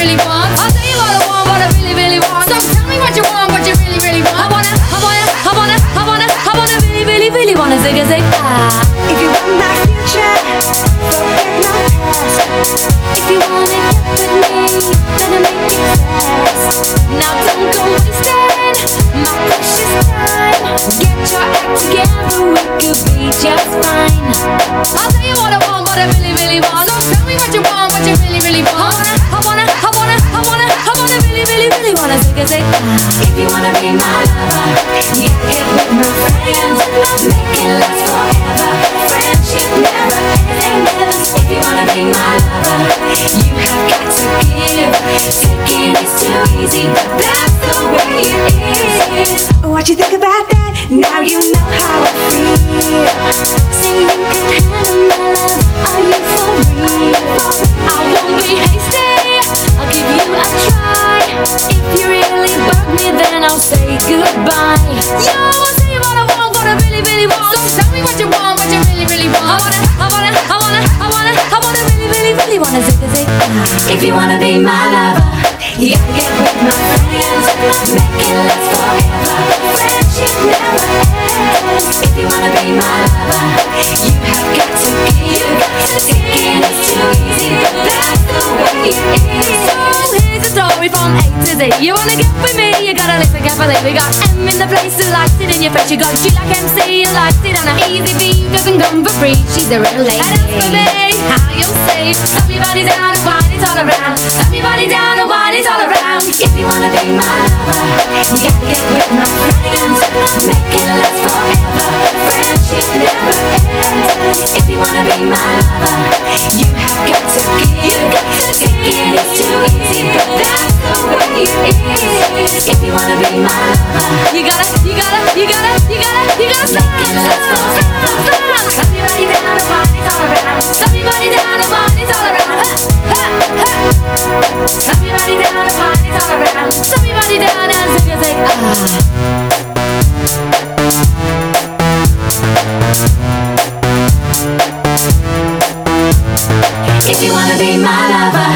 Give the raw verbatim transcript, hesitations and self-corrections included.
really want. I'll tell you what I want, what I really, really want. So tell me what you want, what you really, really want. I wanna, I wanna, I wanna, I wanna, I wanna really, really, really wanna zig a zig ah. If you want my future, forget my past. If you wanna get with me, better make it fast. Now don't go wasting my precious time. Get your act together, we could be just fine. I'll tell you what I want, what I really, really want. So tell me what you want. If you wanna be my lover, get it with my friends. Make it last forever. Friendship never ends. If you wanna be my lover, you have got to give. Taking is too easy, but that's the way it is. What you think about that? Now you know how I feel. So you can have my love. Are you for real? I won't be hasty. I'll give you a try. If you're then I'll say goodbye. Yo, I'll tell you what I want, what I really, really want. So tell me what you want, what you really, really want. I wanna, I wanna, I wanna, I wanna really, really, really wanna zig a zig. If you wanna be my lover, you gotta get with my friends. Make it last forever. Friendship never ends. If you wanna be my lover, you have got to give. Taking is too easy, but that's the way it is. So here's the story from A to Z. You wanna get with me? You gotta listen carefully. We got M in the place who likes it in your face. She goes, she like M C and likes it on her easy beat. Doesn't come for free, she's a real lady. And it's for me, how you'll see. Everybody down and wine it all around. Everybody down and wine it all around. If you wanna be my lover, you gotta get with my friends. Make it last forever. Friendship never ends. If you wanna be my lover, you have got to give. Taking is too easy, but that's the way it is. If you wanna be my lover, you gotta, you gotta, you gotta, you gotta, you gotta make it last forever. Everybody down and wine it all around. Everybody down and wine it all around. Everybody down and wine it all around. Everybody down and zig a zig ah. If you wanna be my lover.